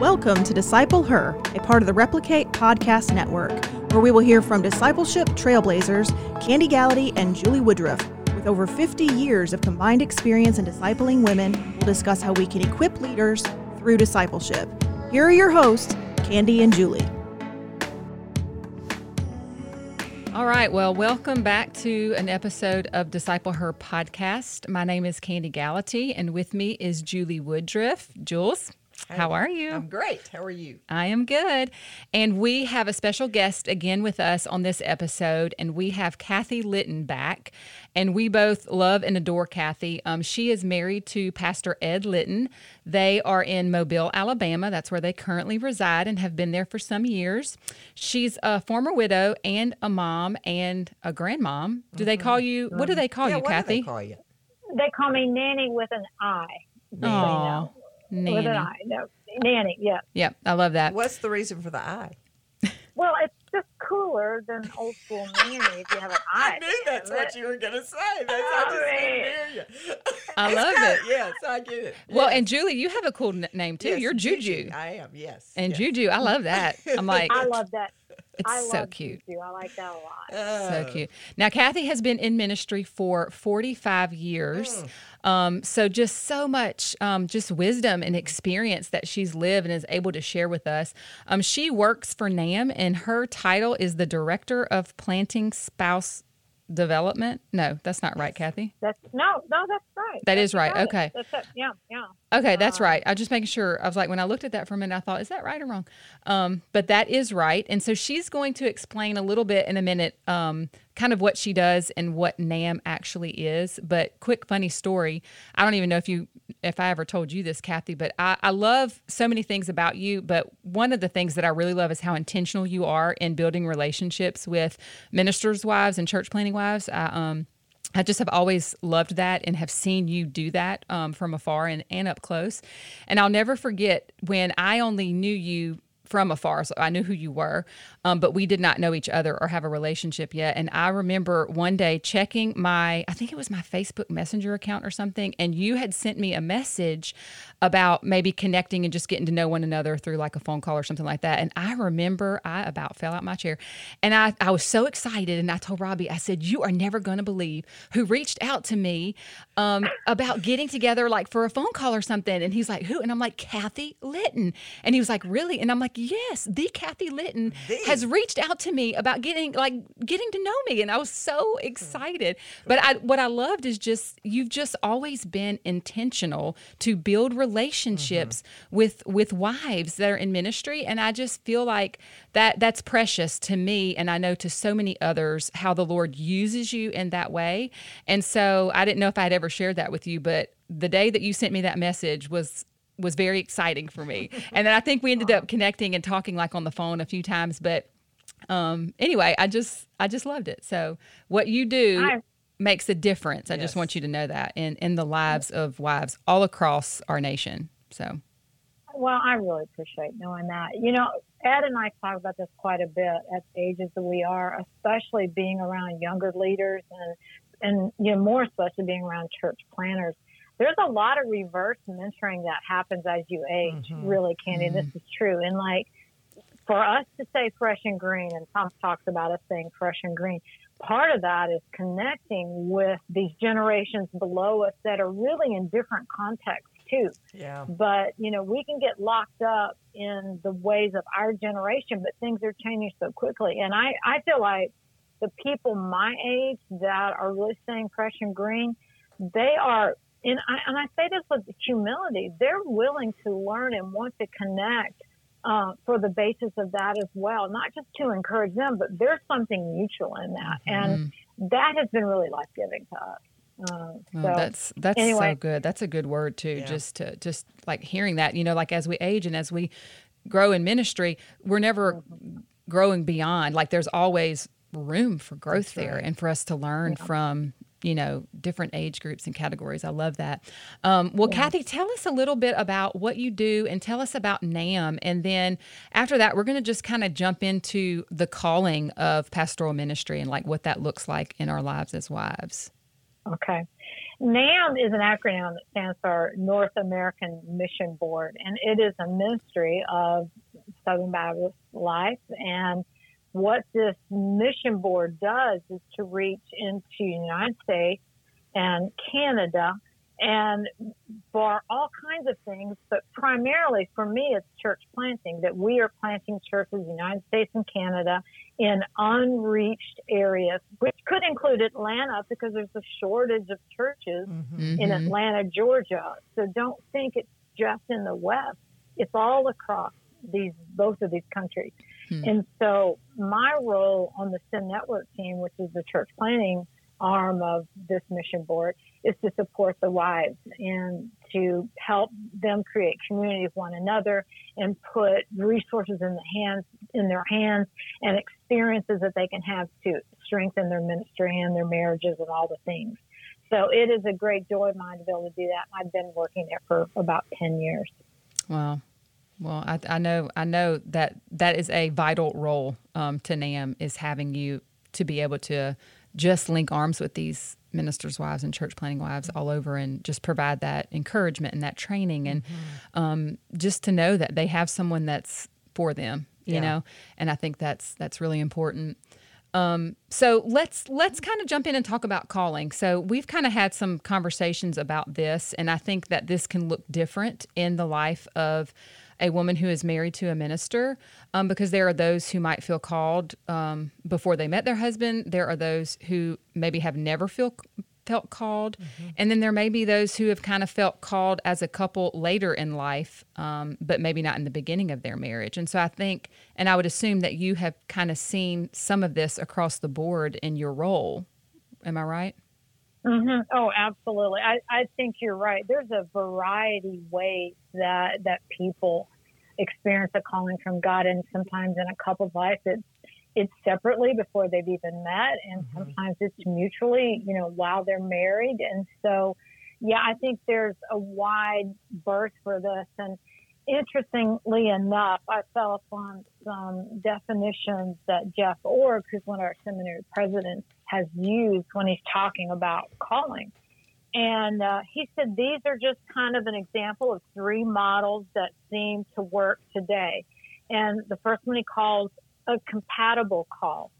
Welcome to Disciple Her, a part of the Replicate Podcast Network, where we will hear from discipleship trailblazers Kandi Gallaty and Julie Woodruff. With over 50 years of combined experience in discipling women, we'll discuss how we can equip leaders through discipleship. Here are your hosts, Kandi and Julie. All right, well, welcome back to an episode of Disciple Her podcast. My name is Kandi Gallaty, and with me is Julie Woodruff. Jules, how are you? I'm great. How are you? I am good. And we have a special guest again with us on this episode, and we have Kathy Litton back. And we both love and adore Kathy. She is married to Pastor Ed Litton. They are in Mobile, Alabama. That's where they currently reside and have been there for some years. She's a former widow and a mom and a grandmom. Do they call you? What do they call you, Kathy? What do they call you? They call me Nanny with an I. Oh, Nanny. With an I. No, Nanny, yeah. Yeah, I love that. What's the reason for the I? Well, it's just cooler than old school nanny if you have an I. I knew that's what you were going to say. I love it. Yes, I get it. Well, and Julie, you have a cool name too. Yes, you're Juju. I am, yes. And yes. Juju, I love that. I'm like, I love that. It's so cute. Juju. I like that a lot. So cute. Now, Kathy has been in ministry for 45 years. So just so much just wisdom and experience that she's lived and is able to share with us. She works for NAM, and her title is the Director of Planting Spouse Development. No, that's not right, Kathy. That's right. That's right. Okay. That's it. Yeah. Okay, that's right. I was just making sure. I was like, when I looked at that for a minute, I thought, is that right or wrong? But that is right. And so she's going to explain a little bit in a minute kind of what she does and what NAM actually is. But quick, funny story. I don't even know if I ever told you this, Kathy, but I love so many things about you. But one of the things that I really love is how intentional you are in building relationships with ministers' wives and church planting wives. I just have always loved that and have seen you do that from afar and up close. And I'll never forget when I only knew you from afar, so I knew who you were, but we did not know each other or have a relationship yet. And I remember one day checking I think it was my Facebook Messenger account or something, and you had sent me a message about maybe connecting and just getting to know one another through like a phone call or something like that. And I remember I about fell out my chair, and I was so excited. And I told Robbie, I said, you are never going to believe who reached out to me about getting together like for a phone call or something. And he's like, who? And I'm like, Kathy Litton. And he was like, really? And I'm like, yes, the Kathy Litton has reached out to me about getting to know me. And I was so excited. But what I loved is just, you've just always been intentional to build relationships with wives that are in ministry. And I just feel like that's precious to me. And I know to so many others, how the Lord uses you in that way. And so I didn't know if I'd ever shared that with you, but the day that you sent me that message was very exciting for me. And then I think we ended up connecting and talking like on the phone a few times, but anyway, I just loved it. So what you do makes a difference. I just want you to know that in the lives of wives all across our nation. So, well, I really appreciate knowing that. You know, Ed and I talk about this quite a bit at the ages that we are, especially being around younger leaders and you know, more especially being around church planners. There's a lot of reverse mentoring that happens as you age, really, Kandi. This is true. And, like, for us to stay fresh and green, and Tom talks about us staying fresh and green, part of that is connecting with these generations below us that are really in different contexts, too. Yeah. But, you know, we can get locked up in the ways of our generation, but things are changing so quickly. And I feel like the people my age that are really staying fresh and green, they are – And I say this with humility, they're willing to learn and want to connect for the basis of that as well, not just to encourage them, but there's something mutual in that. And that has been really life-giving to us. That's anyway. So good. That's a good word too, just like hearing that, you know, like as we age and as we grow in ministry, we're never growing beyond. Like there's always room for growth there and for us to learn from, you know, different age groups and categories. I love that. Kathy, tell us a little bit about what you do and tell us about NAM. And then after that, we're going to just kind of jump into the calling of pastoral ministry and like what that looks like in our lives as wives. Okay. NAM is an acronym that stands for North American Mission Board, and it is a ministry of Southern Baptist life. And what this mission board does is to reach into the United States and Canada, and for all kinds of things, but primarily for me, it's church planting, that we are planting churches in the United States and Canada in unreached areas, which could include Atlanta because there's a shortage of churches in Atlanta, Georgia. So don't think it's just in the West. It's all across both of these countries. And so my role on the SIN Network team, which is the church planting arm of this mission board, is to support the wives and to help them create community with one another and put resources in their hands and experiences that they can have to strengthen their ministry and their marriages and all the things. So it is a great joy of mine to be able to do that. I've been working there for about 10 years. Wow. Well, I know that is a vital role to NAM, is having you to be able to just link arms with these ministers' wives and church planting wives all over and just provide that encouragement and that training, and just to know that they have someone that's for them, you know, and I think that's really important. So let's kind of jump in and talk about calling. So we've kind of had some conversations about this, and I think that this can look different in the life of a woman who is married to a minister, because there are those who might feel called before they met their husband. There are those who maybe have never felt called. And then there may be those who have kind of felt called as a couple later in life, but maybe not in the beginning of their marriage. And so I think, and I would assume that you have kind of seen some of this across the board in your role. Am I right? Oh, absolutely. I think you're right. There's a variety of ways that people experience a calling from God, and sometimes in a couple's life, it's separately before they've even met, and sometimes it's mutually, you know, while they're married. And so, yeah, I think there's a wide berth for this. And interestingly enough, I fell upon some definitions that Jeff Orr, who's one of our seminary presidents, has used when he's talking about calling. And he said these are just kind of an example of three models that seem to work today. And the first one he calls a compatible call.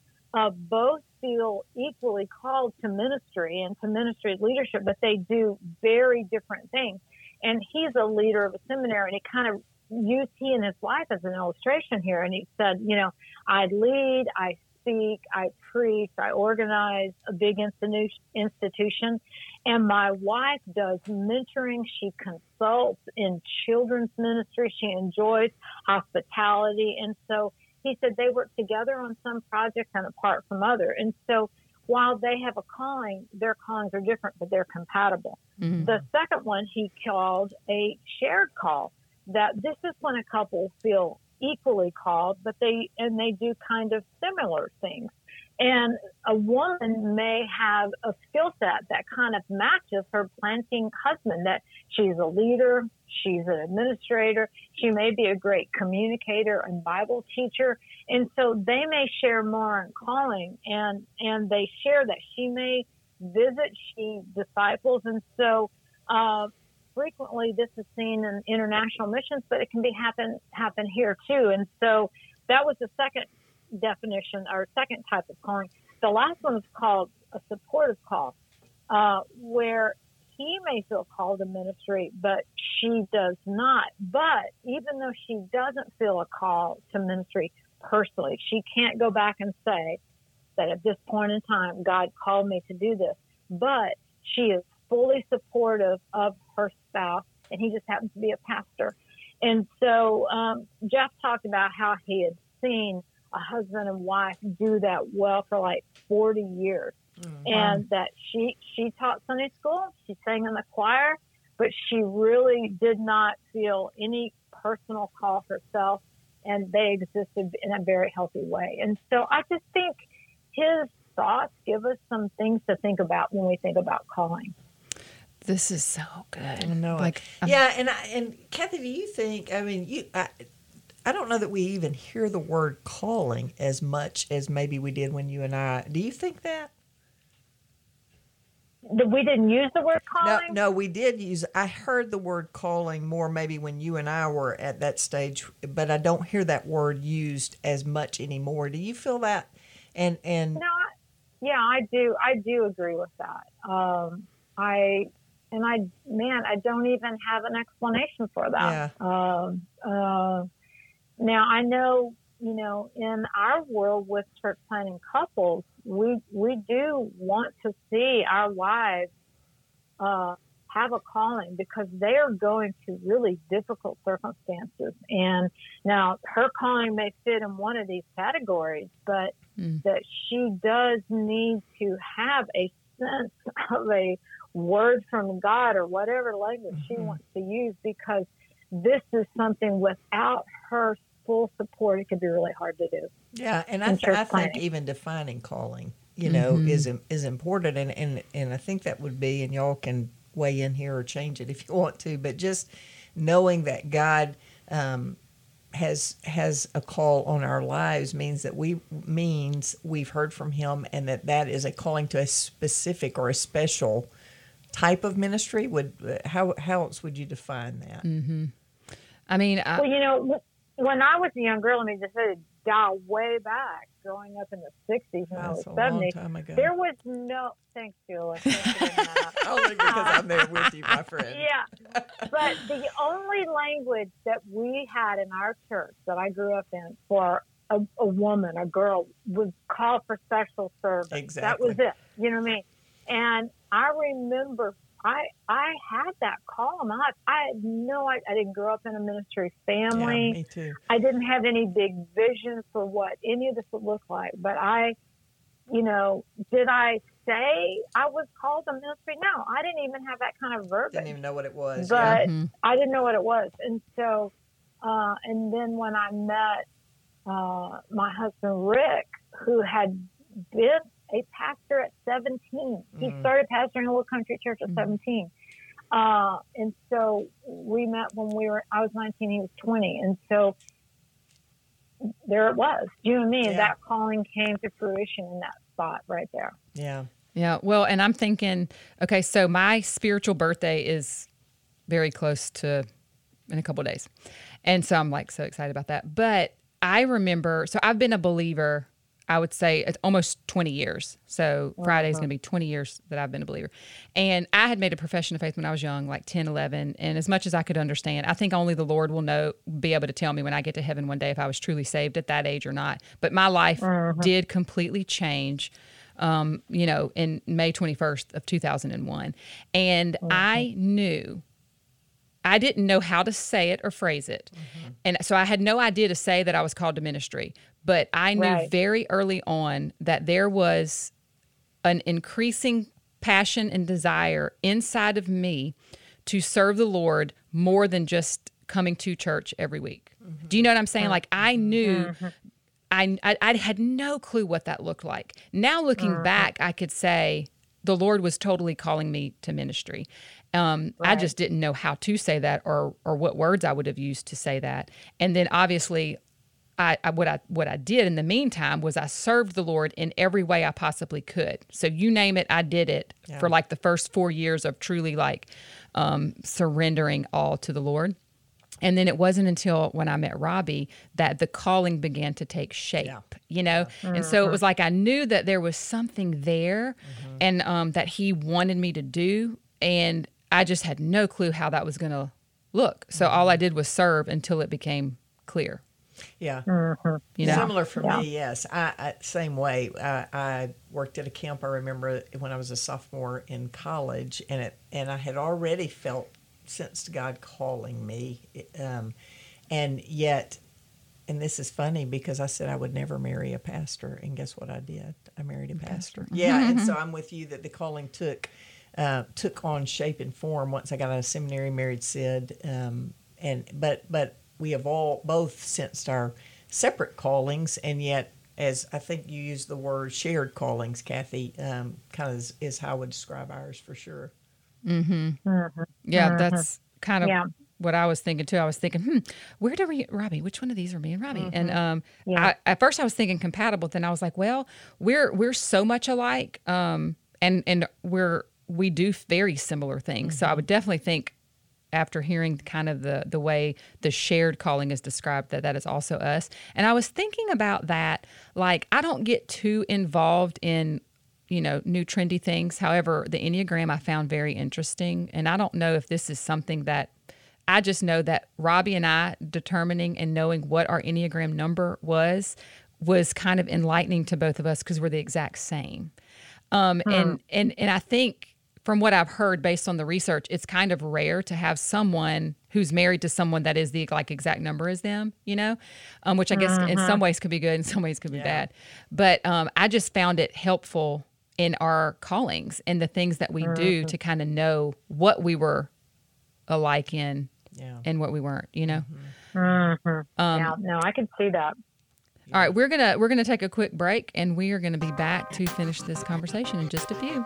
Both feel equally called to ministry and to ministry leadership, but they do very different things. And he's a leader of a seminary, and he kind of used he and his wife as an illustration here. And he said, you know, I lead, I speak, I preach, I organize a big institution, and my wife does mentoring. She consults in children's ministry. She enjoys hospitality. And so he said they work together on some projects and apart from other. And so while they have a calling, their callings are different, but they're compatible. The second one he called a shared call, that this is when a couple feel equally called, but they do kind of similar things. And a woman may have a skill set that kind of matches her planting husband, that she's a leader, she's an administrator, she may be a great communicator and Bible teacher. And so they may share more in calling, and they share that she may visit, she disciples. And so frequently this is seen in international missions, but it can be happen here too. And so that was the second definition, or second type of calling. The last one is called a supportive call, where he may feel called to ministry, but she does not. But even though she doesn't feel a call to ministry personally, she can't go back and say that at this point in time, God called me to do this. But she is fully supportive of her spouse, and he just happens to be a pastor. And so Jeff talked about how he had seen a husband and wife do that well for like 40 years. And that she taught Sunday school, she sang in the choir, but she really did not feel any personal call herself, and they existed in a very healthy way. And so I just think his thoughts give us some things to think about when we think about calling. This is so good. I know. Like, and Kathy, do you think, I mean, I don't know that we even hear the word calling as much as maybe we did when you and I. Do you think that? We didn't use the word calling? No, we did use, I heard the word calling more maybe when you and I were at that stage, but I don't hear that word used as much anymore. Do you feel that? And no, yeah, I do agree with that. I don't even have an explanation for that. Yeah. Now I know, you know, in our world with church planning couples, we do want to see our wives have a calling because they are going through really difficult circumstances. And now her calling may fit in one of these categories, but that she does need to have a sense of a word from God or whatever language she wants to use, because this is something without her full support, it could be really hard to do. Yeah, and I think even defining calling, you know, is important. And I think that would be, and y'all can weigh in here or change it if you want to, but just knowing that God has a call on our lives means we've heard from Him, and that is a calling to a specific or a special type of ministry. How else would you define that? Mm-hmm. I mean, you know, when I was a young girl, let me just say, dial way back, growing up in the 60s, when I was 70, there was no, thanks, Julie. Only because I'm there with you, my friend. Yeah, but the only language that we had in our church that I grew up in for a woman, a girl, was called for sexual service. Exactly. That was it. You know what I mean? And I remember I had that call in my life. I didn't grow up in a ministry family. Yeah, me too. I didn't have any big vision for what any of this would look like. But did I say I was called to ministry? No, I didn't even have that kind of verbiage. Didn't even know what it was. But yeah. I didn't know what it was. And so, and then when I met my husband, Rick, who had been a pastor at 17. He started pastoring a little country church at 17. And so we met when I was 19, he was 20. And so there it was. You and me, that calling came to fruition in that spot right there. Yeah. Yeah. Well, and I'm thinking, okay, so my spiritual birthday is very close to in a couple of days. And so I'm like so excited about that. But I remember, so I've been a believer, I would say it's almost 20 years. So Friday's going to be 20 years that I've been a believer. And I had made a profession of faith when I was young, like 10, 11. And as much as I could understand, I think only the Lord will be able to tell me when I get to heaven one day if I was truly saved at that age or not. But my life did completely change, in May 21st of 2001. And I knew, I didn't know how to say it or phrase it. Mm-hmm. And so I had no idea to say that I was called to ministry. But I knew very early on that there was an increasing passion and desire inside of me to serve the Lord more than just coming to church every week. Mm-hmm. Do you know what I'm saying? Like I knew, I had no clue what that looked like. Now looking back, I could say the Lord was totally calling me to ministry. I just didn't know how to say that or what words I would have used to say that. And then obviously what I did in the meantime was I served the Lord in every way I possibly could. So you name it, I did it for like the first 4 years of truly like surrendering all to the Lord. And then it wasn't until when I met Robbie that the calling began to take shape, you know? Mm-hmm. And so it was like I knew that there was something there and that he wanted me to do. And I just had no clue how that was going to look. So all I did was serve until it became clear. Yeah. Mm-hmm. You know? Similar for me, yes. I same way. I worked at a camp, I remember, when I was a sophomore in college, and I had already sensed God calling me. And yet, and this is funny because I said I would never marry a pastor, and guess what I did? I married a pastor. Yeah, and so I'm with you that the calling took on shape and form once I got out of seminary, married Sid, but we have all both sensed our separate callings, and yet, as I think you used the word shared callings, Kathy, kind of is how I would describe ours for sure. Mm-hmm. Mm-hmm. Yeah, mm-hmm. That's kind of what I was thinking too. I was thinking, where do we, Robbie, which one of these are me and Robbie? Mm-hmm. And at first I was thinking compatible, then I was like, well, we're so much alike, and we're we do very similar things. Mm-hmm. So I would definitely think, after hearing kind of the way the shared calling is described, that is also us. And I was thinking about that, like, I don't get too involved in, you know, new trendy things. However, the Enneagram I found very interesting. And I don't know if this is something that, I just know that Robbie and I determining and knowing what our Enneagram number was kind of enlightening to both of us because we're the exact same. And I think, from what I've heard based on the research, it's kind of rare to have someone who's married to someone that is the like exact number as them, you know, which I guess in some ways could be good, in some ways could be bad. But I just found it helpful in our callings and the things that we do to kind of know what we were alike in and what we weren't, you know? No, I can see that. All right, we're gonna take a quick break, and we are gonna be back to finish this conversation in just a few.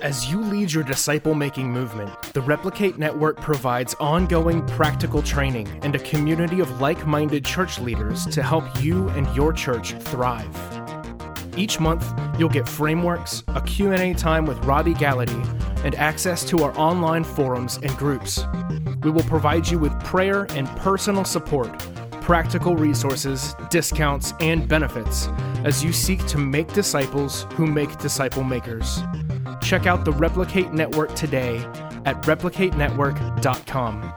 As you lead your disciple-making movement, the Replicate Network provides ongoing practical training and a community of like-minded church leaders to help you and your church thrive. Each month, you'll get frameworks, a Q&A time with Robbie Gallaty, and access to our online forums and groups. We will provide you with prayer and personal support, practical resources, discounts, and benefits as you seek to make disciples who make disciple makers. Check out the Replicate Network today at replicatenetwork.com.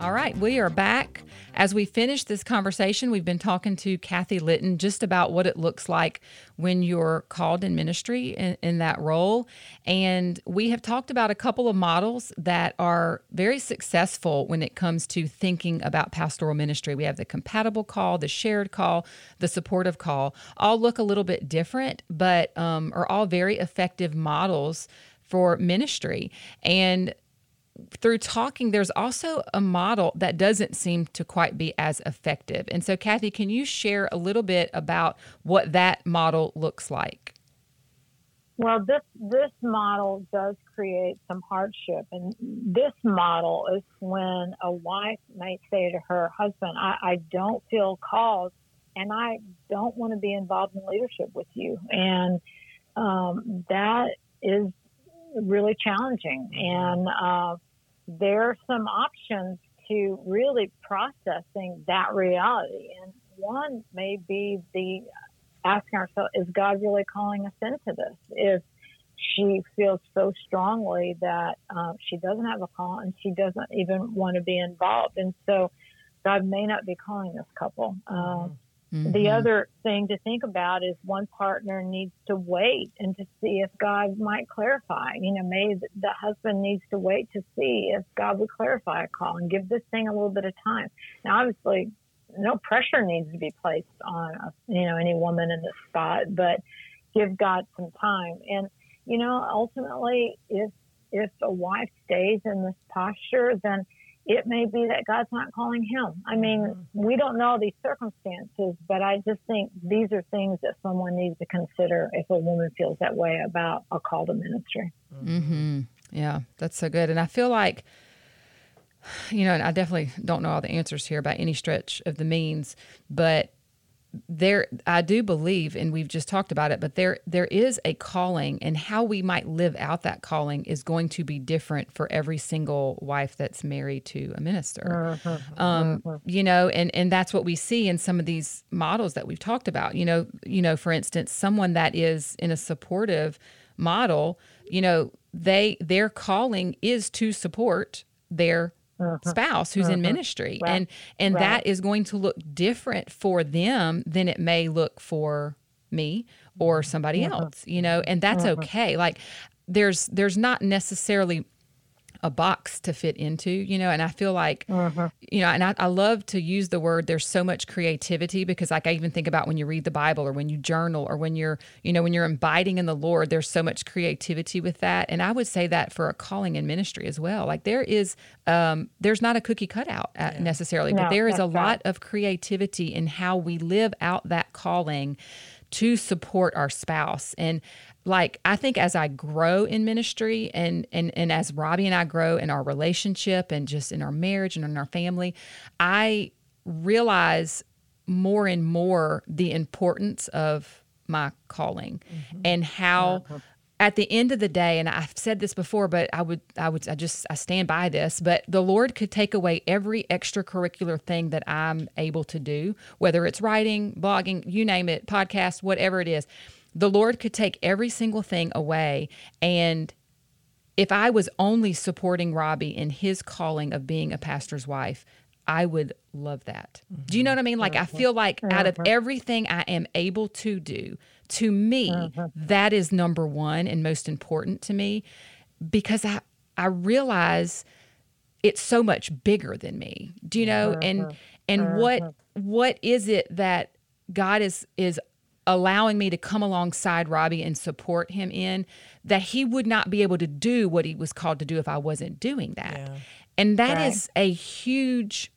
All right, we are back. As we finish this conversation, we've been talking to Kathy Litton just about what it looks like when you're called in ministry in that role. And we have talked about a couple of models that are very successful when it comes to thinking about pastoral ministry. We have the compatible call, the shared call, the supportive call, all look a little bit different, but are all very effective models for ministry. And through talking, there's also a model that doesn't seem to quite be as effective. And so, Kathy, can you share a little bit about what that model looks like? Well, this model does create some hardship. And this model is when a wife might say to her husband, I don't feel called, and I don't want to be involved in leadership with you. And that is really challenging. And there are some options to really processing that reality. And one may be the asking ourselves, is God really calling us into this? If she feels so strongly that she doesn't have a call and she doesn't even want to be involved. And so God may not be calling this couple. The other thing to think about is one partner needs to wait and to see if God might clarify. You know, maybe the husband needs to wait to see if God would clarify a call and give this thing a little bit of time. Now, obviously, no pressure needs to be placed on, you know, any woman in this spot, but give God some time. And, you know, ultimately, if a wife stays in this posture, then it may be that God's not calling him. I mean, we don't know these circumstances, but I just think these are things that someone needs to consider if a woman feels that way about a call to ministry. Mm-hmm. Yeah, that's so good. And I feel like, you know, and I definitely don't know all the answers here by any stretch of the means, but there, I do believe, and we've just talked about it, but there is a calling, and how we might live out that calling is going to be different for every single wife that's married to a minister. You know, and that's what we see in some of these models that we've talked about. You know, for instance, someone that is in a supportive model, you know, their calling is to support their spouse who's in ministry, and that is going to look different for them than it may look for me or somebody else, you know, and that's okay. Like there's not necessarily a box to fit into, you know, and I feel like, you know, and I love to use the word, there's so much creativity, because like I even think about when you read the Bible or when you journal or when you're, you know, when you're abiding in the Lord, there's so much creativity with that. And I would say that for a calling in ministry as well. Like there is, there's not a cookie cutout necessarily, but there is a lot of creativity in how we live out that calling to support our spouse. And like, I think as I grow in ministry and as Robbie and I grow in our relationship and just in our marriage and in our family, I realize more and more the importance of my calling, and how at the end of the day, and I've said this before, but I stand by this, but the Lord could take away every extracurricular thing that I'm able to do, whether it's writing, blogging, you name it, podcast, whatever it is. The Lord could take every single thing away, and if I was only supporting Robbie in his calling of being a pastor's wife, I would love that. Do you know what I mean? Like, I feel like out of everything I am able to do, to me, that is number one and most important to me, because I realize it's so much bigger than me. Do you know? And what is it that God is allowing me to come alongside Robbie and support him in, that he would not be able to do what he was called to do if I wasn't doing that. Yeah. And that is a huge,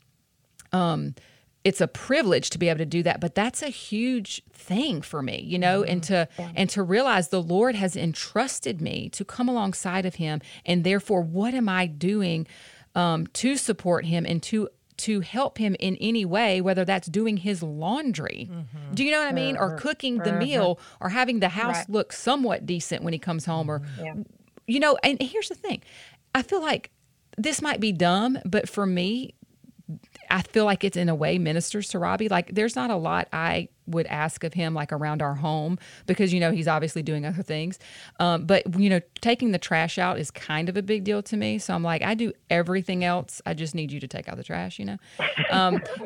it's a privilege to be able to do that, but that's a huge thing for me, you know, and to realize the Lord has entrusted me to come alongside of him. And therefore, what am I doing to support him and to help him in any way, whether that's doing his laundry, do you know what I mean? Or cooking the meal, or having the house look somewhat decent when he comes home, or, you know, and here's the thing. I feel like this might be dumb, but for me, I feel like it's in a way ministers to Robbie. Like, there's not a lot I would ask of him, like around our home, because, you know, he's obviously doing other things. But, you know, taking the trash out is kind of a big deal to me. So I'm like, I do everything else. I just need you to take out the trash, you know.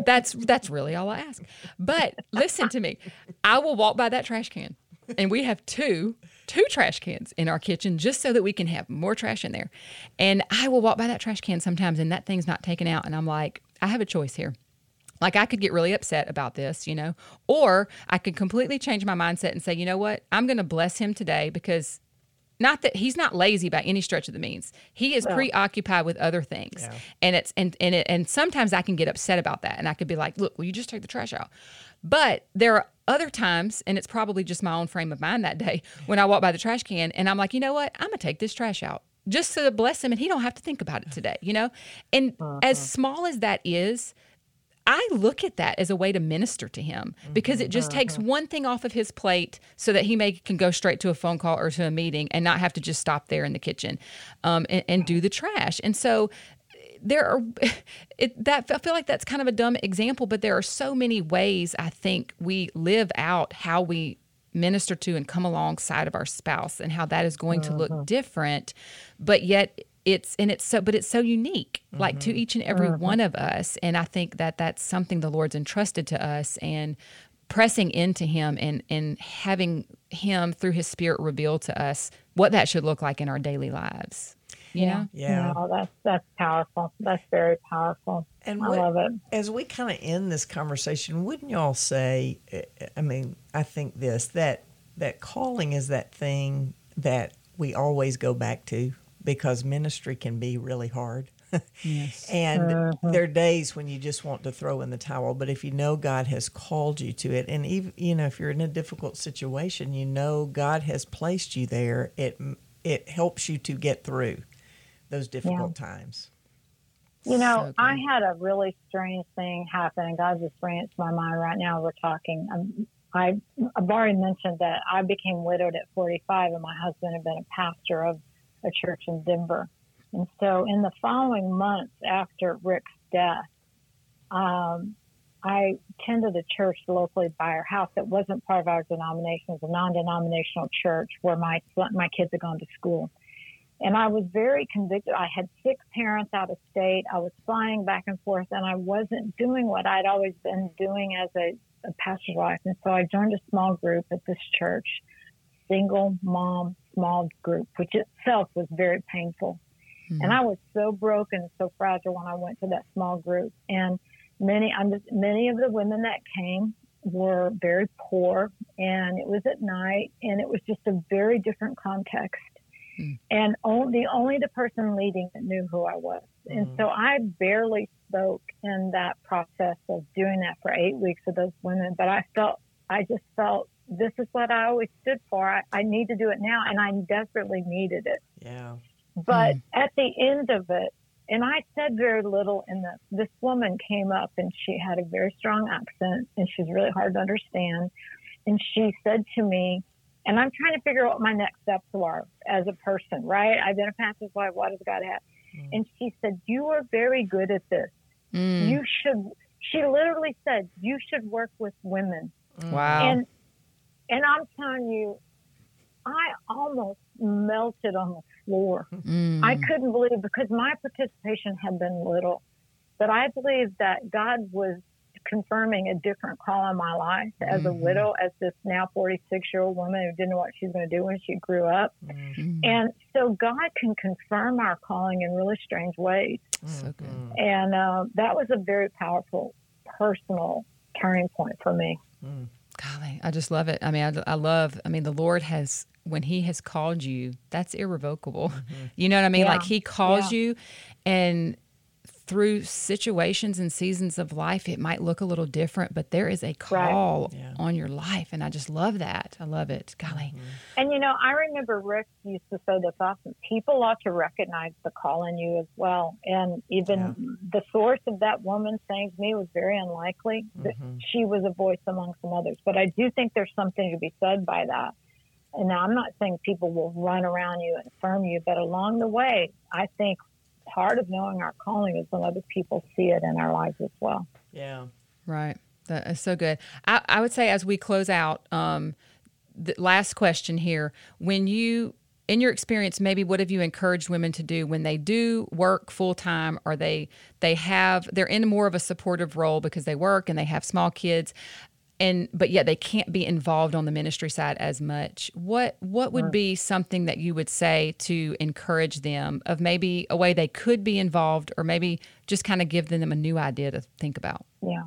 That's really all I ask. But listen to me. I will walk by that trash can. And we have two trash cans in our kitchen just so that we can have more trash in there. And I will walk by that trash can sometimes, and that thing's not taken out. And I'm like, I have a choice here. Like, I could get really upset about this, you know, or I could completely change my mindset and say, you know what, I'm going to bless him today, because not that he's not lazy by any stretch of the means. He is preoccupied with other things. Yeah. And and sometimes I can get upset about that. And I could be like, look, will you just take the trash out? But there are other times, and it's probably just my own frame of mind that day, when I walk by the trash can and I'm like, you know what, I'm going to take this trash out just to bless him, and he don't have to think about it today, you know? And as small as that is, I look at that as a way to minister to him, because it just takes one thing off of his plate so that he can go straight to a phone call or to a meeting and not have to just stop there in the kitchen and do the trash. And so I feel like that's kind of a dumb example, but there are so many ways I think we live out how we minister to and come alongside of our spouse, and how that is going to look different, but yet it's so unique, like, to each and every one of us. And I think that that's something the Lord's entrusted to us, and pressing into him and having him through his Spirit reveal to us what that should look like in our daily lives. You know? Yeah. No, that's powerful. That's very powerful. And I love it. As we kind of end this conversation, wouldn't y'all say, I mean, I think that calling is that thing that we always go back to, because ministry can be really hard. Yes. And there are days when you just want to throw in the towel, but if you know God has called you to it, and even, you know, if you're in a difficult situation, you know God has placed you there, it helps you to get through those difficult times. You know, I had a really strange thing happen. God just ran into my mind right now. We're talking. I've already mentioned that I became widowed at 45, and my husband had been a pastor of a church in Denver. And so in the following months after Rick's death, I attended a church locally by our house that wasn't part of our denomination. It was a non-denominational church where my kids had gone to school. And I was very convicted. I had 6 parents out of state. I was flying back and forth, and I wasn't doing what I'd always been doing as a pastor's wife. And so I joined a small group at this church, single mom small group, which itself was very painful. Mm-hmm. And I was so broken and so fragile when I went to that small group. And many of the women that came were very poor, and it was at night, and it was just a very different context. And only the person leading that knew who I was. And so I barely spoke in that process of doing that for 8 weeks with those women. But I just felt this is what I always stood for. I need to do it now. And I desperately needed it. Yeah. But at the end of it, and I said very little in this. This woman came up, and she had a very strong accent, and she's really hard to understand. And she said to me, and I'm trying to figure out what my next steps were as a person, right? I've been a pastor's wife. What does God have? Mm. And she said, you are very good at this. Mm. You should, she literally said, you should work with women. Wow. And I'm telling you, I almost melted on the floor. Mm. I couldn't believe, because my participation had been little, but I believe that God was confirming a different call in my life as a widow, as this now 46-year-old woman who didn't know what she was going to do when she grew up. Mm-hmm. And so God can confirm our calling in really strange ways. So good. And that was a very powerful personal turning point for me. Mm. Golly, I just love it. I mean, I love, the Lord has, when he has called you, that's irrevocable. Mm-hmm. You know what I mean? Yeah. Like he calls you, and through situations and seasons of life, it might look a little different, but there is a call on your life. And I just love that. I love it. Golly. And, you know, I remember Rick used to say this often. People ought to recognize the call in you as well. And even the source of that woman saying to me was very unlikely. Mm-hmm. She was a voice among some others. But I do think there's something to be said by that. And now I'm not saying people will run around you and affirm you, but along the way, I think part of knowing our calling is when other people see it in our lives as well. Yeah. Right. That is so good. I would say as we close out, the last question here, when you, in your experience, maybe what have you encouraged women to do when they do work full-time, or they're in more of a supportive role because they work and they have small kids, but they can't be involved on the ministry side as much. What would be something that you would say to encourage them, of maybe a way they could be involved, or maybe just kind of give them a new idea to think about? Yeah.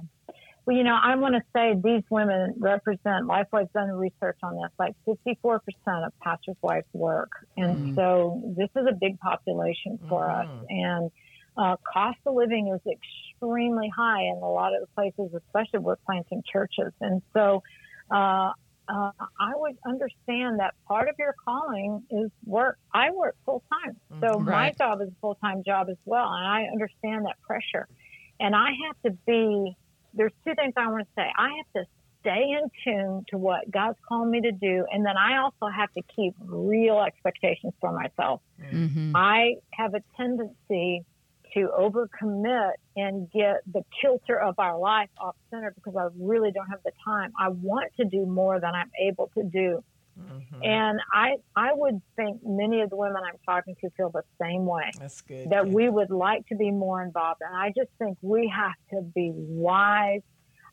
Well, you know, I want to say these women represent, Lifewise done research on this, like 54% of pastor's wives work. And so this is a big population for us. And cost of living is extremely high in a lot of the places, especially we're planting churches. And so I would understand that part of your calling is work. I work full time. So my job is a full time job as well. And I understand that pressure. And I have to be, there's two things I want to say. I have to stay in tune to what God's called me to do. And then I also have to keep real expectations for myself. Mm-hmm. I have a tendency to overcommit and get the kilter of our life off center because I really don't have the time. I want to do more than I'm able to do. Mm-hmm. And I would think many of the women I'm talking to feel the same way. That's good. That we would like to be more involved. And I just think we have to be wise.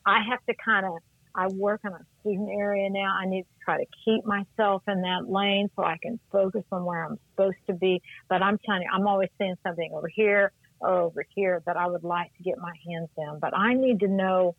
I work in a student area now. I need to try to keep myself in that lane so I can focus on where I'm supposed to be. But I'm telling you, I'm always seeing something over here, over here, that I would like to get my hands in. But I need to know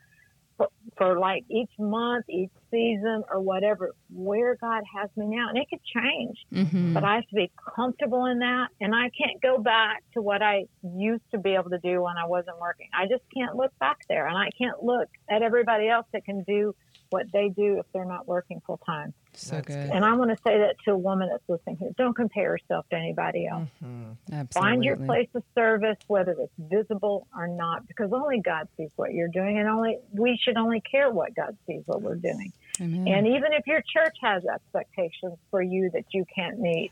for like each month, each season, or whatever, where God has me now. And it could change, but I have to be comfortable in that. And I can't go back to what I used to be able to do when I wasn't working. I just can't look back there. And I can't look at everybody else that can do what they do if they're not working full time. So good. And I want to say that to a woman that's listening here. Don't compare yourself to anybody else. Mm-hmm. Find your place of service, whether it's visible or not, because only God sees what you're doing, and we should only care what God sees what we're doing. Amen. And even if your church has expectations for you that you can't meet,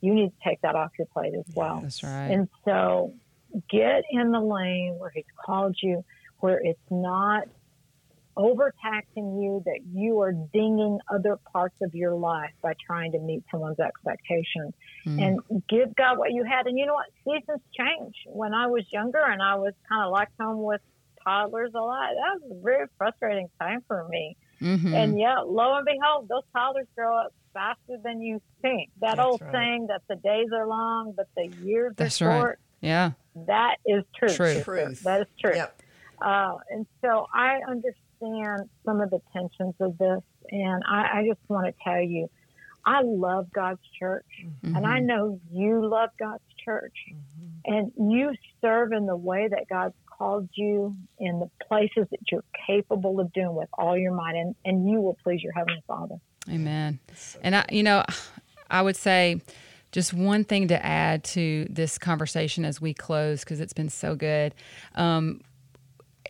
you need to take that off your plate as well. Yeah, that's right. And so get in the lane where he's called you, where it's not overtaxing you, that you are dinging other parts of your life by trying to meet someone's expectations. And give God what you had. And you know what? Seasons change. When I was younger and I was kind of locked home with toddlers a lot, that was a very frustrating time for me. Mm-hmm. And lo and behold, those toddlers grow up faster than you think. That's old saying that the days are long, but the years are short. Right. Yeah. That is truth. That is true. Yep. And so I understand some of the tensions of this, and I just want to tell you, I love God's church, and I know you love God's church, and you serve in the way that God's called you in the places that you're capable of doing with all your might, and you will please your Heavenly Father. Amen. And I would say just one thing to add to this conversation as we close, because it's been so good.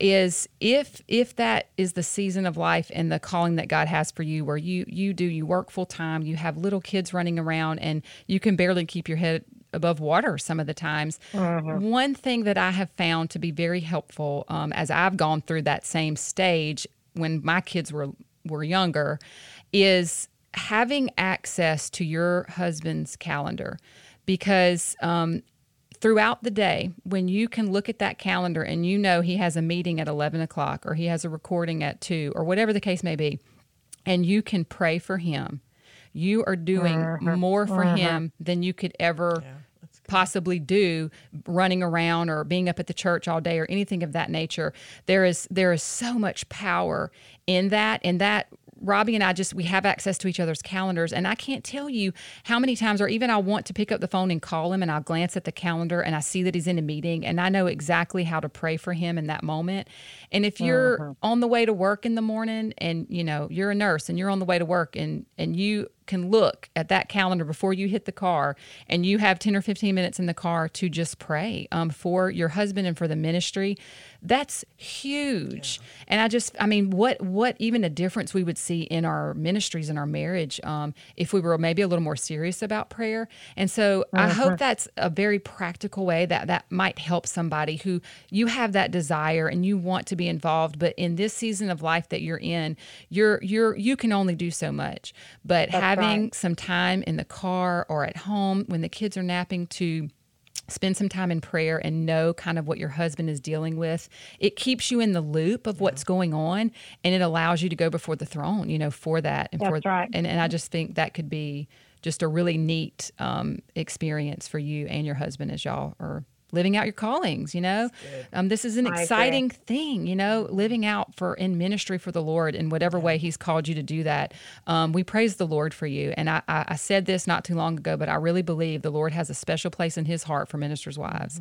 is if that is the season of life and the calling that God has for you, where you work full time, you have little kids running around, and you can barely keep your head above water some of the times. Mm-hmm. One thing that I have found to be very helpful, as I've gone through that same stage when my kids were younger, is having access to your husband's calendar, because throughout the day, when you can look at that calendar and you know he has a meeting at 11 o'clock or he has a recording at 2 or whatever the case may be, and you can pray for him, you are doing more for him than you could ever possibly do running around or being up at the church all day or anything of that nature. There is so much power in that, and that Robbie and I we have access to each other's calendars, and I can't tell you how many times, or even I want to pick up the phone and call him, and I'll glance at the calendar and I see that he's in a meeting, and I know exactly how to pray for him in that moment. And if you're on the way to work in the morning, and you know, you're a nurse and you're on the way to work, and you can look at that calendar before you hit the car, and you have 10 or 15 minutes in the car to just pray for your husband and for the ministry, that's huge. Yeah. And what even a difference we would see in our ministries and our marriage if we were maybe a little more serious about prayer. And so I hope that's a very practical way that might help somebody who you have that desire and you want to be involved, but in this season of life that you're in, you can only do so much. But having some time in the car or at home when the kids are napping to spend some time in prayer and know kind of what your husband is dealing with, it keeps you in the loop of what's going on, and it allows you to go before the throne, you know, for that. And I just think that could be just a really neat experience for you and your husband as y'all are living out your callings, you know. This is an exciting thing, you know, living out in ministry for the Lord in whatever way he's called you to do that. We praise the Lord for you. And I said this not too long ago, but I really believe the Lord has a special place in his heart for ministers' wives.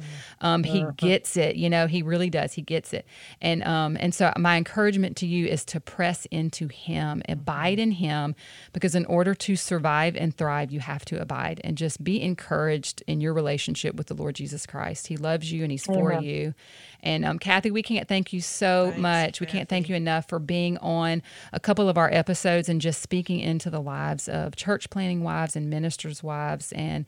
He gets it, you know, he really does. He gets it. And so my encouragement to you is to press into him, abide in him, because in order to survive and thrive, you have to abide, and just be encouraged in your relationship with the Lord Jesus Christ. He loves you and he's for you. And Kathy, we can't thank you so much. We can't thank you enough for being on a couple of our episodes and just speaking into the lives of church planning wives and ministers' wives. And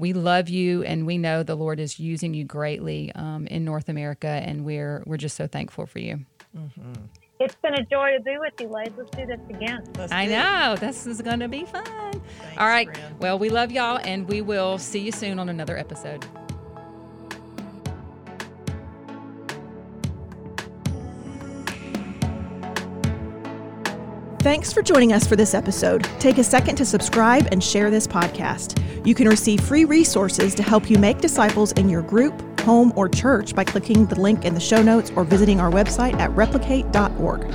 we love you, and we know the Lord is using you greatly in North America, and we're just so thankful for you. Mm-hmm. It's been a joy to be with you, ladies. Let's do this again. I know. This is going to be fun. Thanks, all right. Friend. Well, we love y'all, and we will see you soon on another episode. Thanks for joining us for this episode. Take a second to subscribe and share this podcast. You can receive free resources to help you make disciples in your group, home, or church by clicking the link in the show notes or visiting our website at replicate.org.